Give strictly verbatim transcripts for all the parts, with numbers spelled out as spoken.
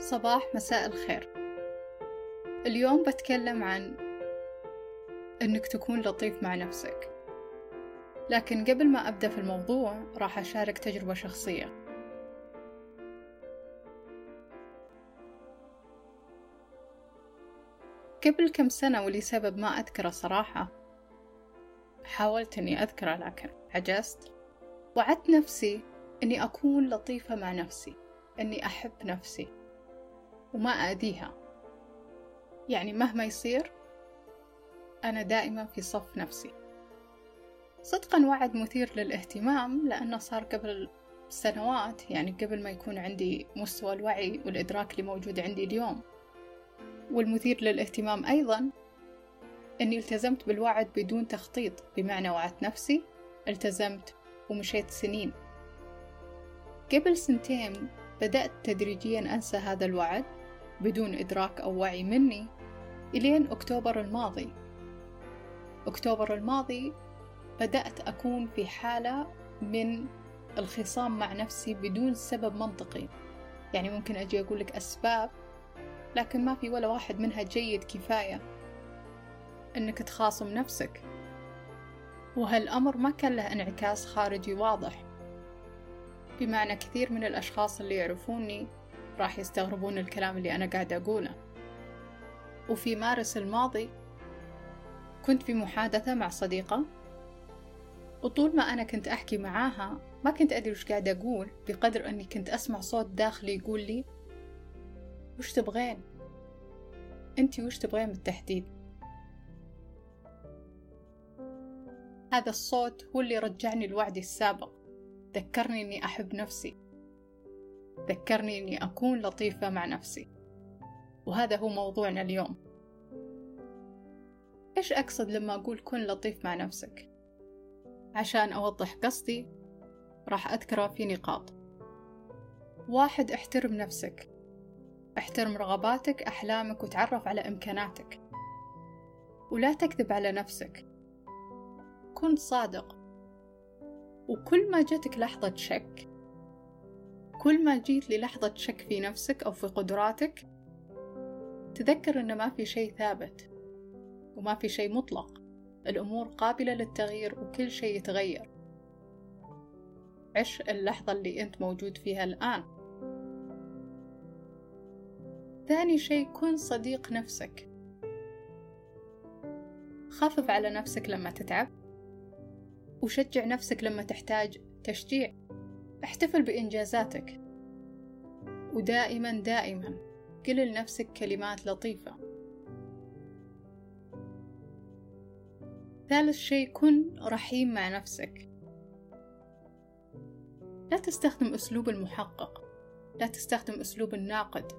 صباح مساء الخير. اليوم بتكلم عن أنك تكون لطيف مع نفسك، لكن قبل ما أبدأ في الموضوع راح أشارك تجربة شخصية. قبل كم سنة ولسبب ما أذكره صراحة، حاولت أني أذكره لكن عجزت. وعدت نفسي أني أكون لطيفة مع نفسي، أني أحب نفسي وما أأذيها، يعني مهما يصير أنا دائما في صف نفسي. صدقا وعد مثير للاهتمام، لأنه صار قبل سنوات، يعني قبل ما يكون عندي مستوى الوعي والإدراك اللي موجود عندي اليوم. والمثير للاهتمام أيضا أني التزمت بالوعد بدون تخطيط، بمعنى وعدت نفسي التزمت ومشيت سنين. قبل سنتين بدأت تدريجيا أنسى هذا الوعد بدون إدراك أو وعي مني، إلين أكتوبر الماضي. أكتوبر الماضي بدأت أكون في حالة من الخصام مع نفسي بدون سبب منطقي، يعني ممكن أجي أقول لك أسباب لكن ما في ولا واحد منها جيد كفاية أنك تخاصم نفسك. وهالأمر ما كان له انعكاس خارجي واضح، بمعنى كثير من الأشخاص اللي يعرفوني راح يستغربون الكلام اللي أنا قاعدة أقوله. وفي مارس الماضي كنت في محادثة مع صديقة، وطول ما أنا كنت أحكي معاها ما كنت أدري وش قاعدة أقول، بقدر أني كنت أسمع صوت داخلي يقول لي وش تبغين؟ أنتي وش تبغين بالتحديد؟ هذا الصوت هو اللي رجعني لوعدي السابق، ذكرني أني أحب نفسي، ذكرني أني أكون لطيفة مع نفسي. وهذا هو موضوعنا اليوم. إيش أقصد لما أقول كن لطيف مع نفسك؟ عشان أوضح قصدي راح أذكره في نقاط. واحد، احترم نفسك، احترم رغباتك، أحلامك، وتعرف على إمكاناتك، ولا تكذب على نفسك. كن صادق، وكل ما جتك لحظة شك، كل ما جيت للحظة شك في نفسك أو في قدراتك، تذكر إن ما في شيء ثابت وما في شيء مطلق، الأمور قابلة للتغيير وكل شيء يتغير. عش اللحظة اللي أنت موجود فيها الآن. ثاني شيء، كن صديق نفسك، خفف على نفسك لما تتعب، وشجع نفسك لما تحتاج تشجيع، احتفل بإنجازاتك، ودائما دائما قل لنفسك كلمات لطيفة. ثالث شيء، كن رحيم مع نفسك، لا تستخدم أسلوب المحقق، لا تستخدم أسلوب الناقد.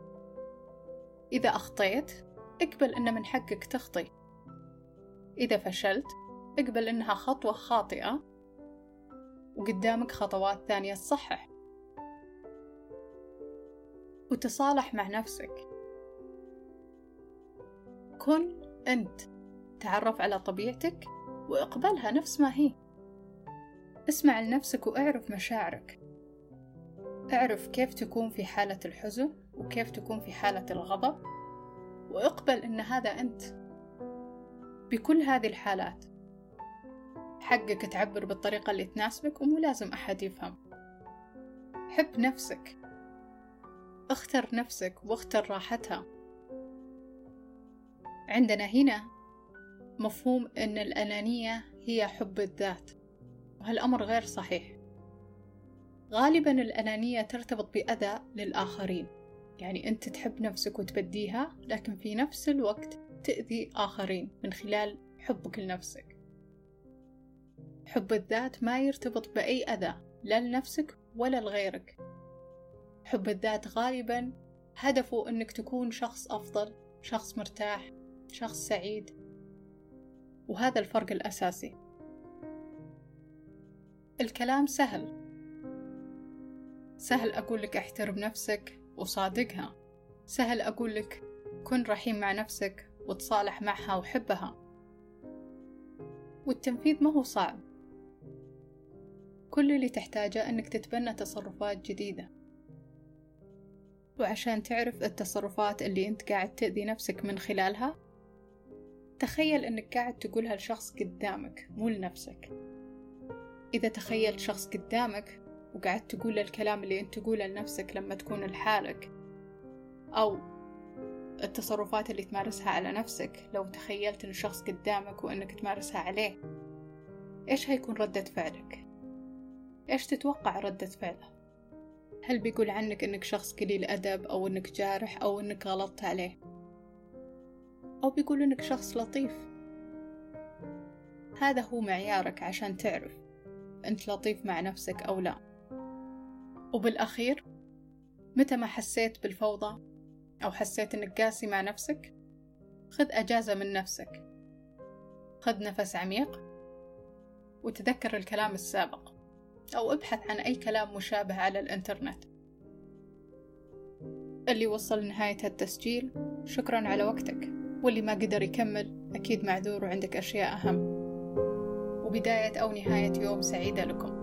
إذا أخطيت اقبل أن من حقك تخطي، إذا فشلت اقبل أنها خطوة خاطئة وقدامك خطوات ثانية تصحح، وتصالح مع نفسك. كن أنت، تعرف على طبيعتك وإقبلها نفس ما هي، اسمع لنفسك واعرف مشاعرك، اعرف كيف تكون في حالة الحزن وكيف تكون في حالة الغضب، وإقبل أن هذا أنت. بكل هذه الحالات حقك تعبر بالطريقة اللي تناسبك ومو لازم أحد يفهم. حب نفسك، اختر نفسك واختر راحتها. عندنا هنا مفهوم أن الأنانية هي حب الذات، وهالأمر غير صحيح. غالبا الأنانية ترتبط بأذى للآخرين، يعني أنت تحب نفسك وتبديها لكن في نفس الوقت تأذي آخرين من خلال حبك لنفسك. حب الذات ما يرتبط بأي أذى، لا لنفسك ولا لغيرك. حب الذات غالباً هدفه أنك تكون شخص أفضل، شخص مرتاح، شخص سعيد، وهذا الفرق الأساسي. الكلام سهل، سهل أقول لك احترم نفسك وصادقها، سهل أقول لك كن رحيم مع نفسك وتصالح معها وحبها، والتنفيذ ما هو صعب. كل اللي تحتاجه أنك تتبنى تصرفات جديدة، وعشان تعرف التصرفات اللي أنت قاعد تأذي نفسك من خلالها. تخيل أنك قاعد تقولها لشخص قدامك مو لنفسك. إذا تخيلت شخص قدامك وقاعد تقول الكلام اللي أنت تقوله لنفسك لما تكون لحالك، أو التصرفات اللي تمارسها على نفسك لو تخيلت أن شخص قدامك وأنك تمارسها عليه، إيش هيكون ردة فعلك؟ إيش تتوقع ردة فعله؟ هل بيقول عنك أنك شخص قليل أدب، أو أنك جارح، أو أنك غلطت عليه، أو بيقول أنك شخص لطيف؟ هذا هو معيارك عشان تعرف أنت لطيف مع نفسك أو لا. وبالأخير، متى ما حسيت بالفوضى أو حسيت أنك قاسي مع نفسك، خذ أجازة من نفسك، خذ نفس عميق، وتذكر الكلام السابق، أو ابحث عن أي كلام مشابه على الإنترنت. اللي وصل لنهاية هالتسجيل شكرا على وقتك، واللي ما قدر يكمل أكيد معذور وعندك أشياء أهم. وبداية أو نهاية يوم سعيدة لكم.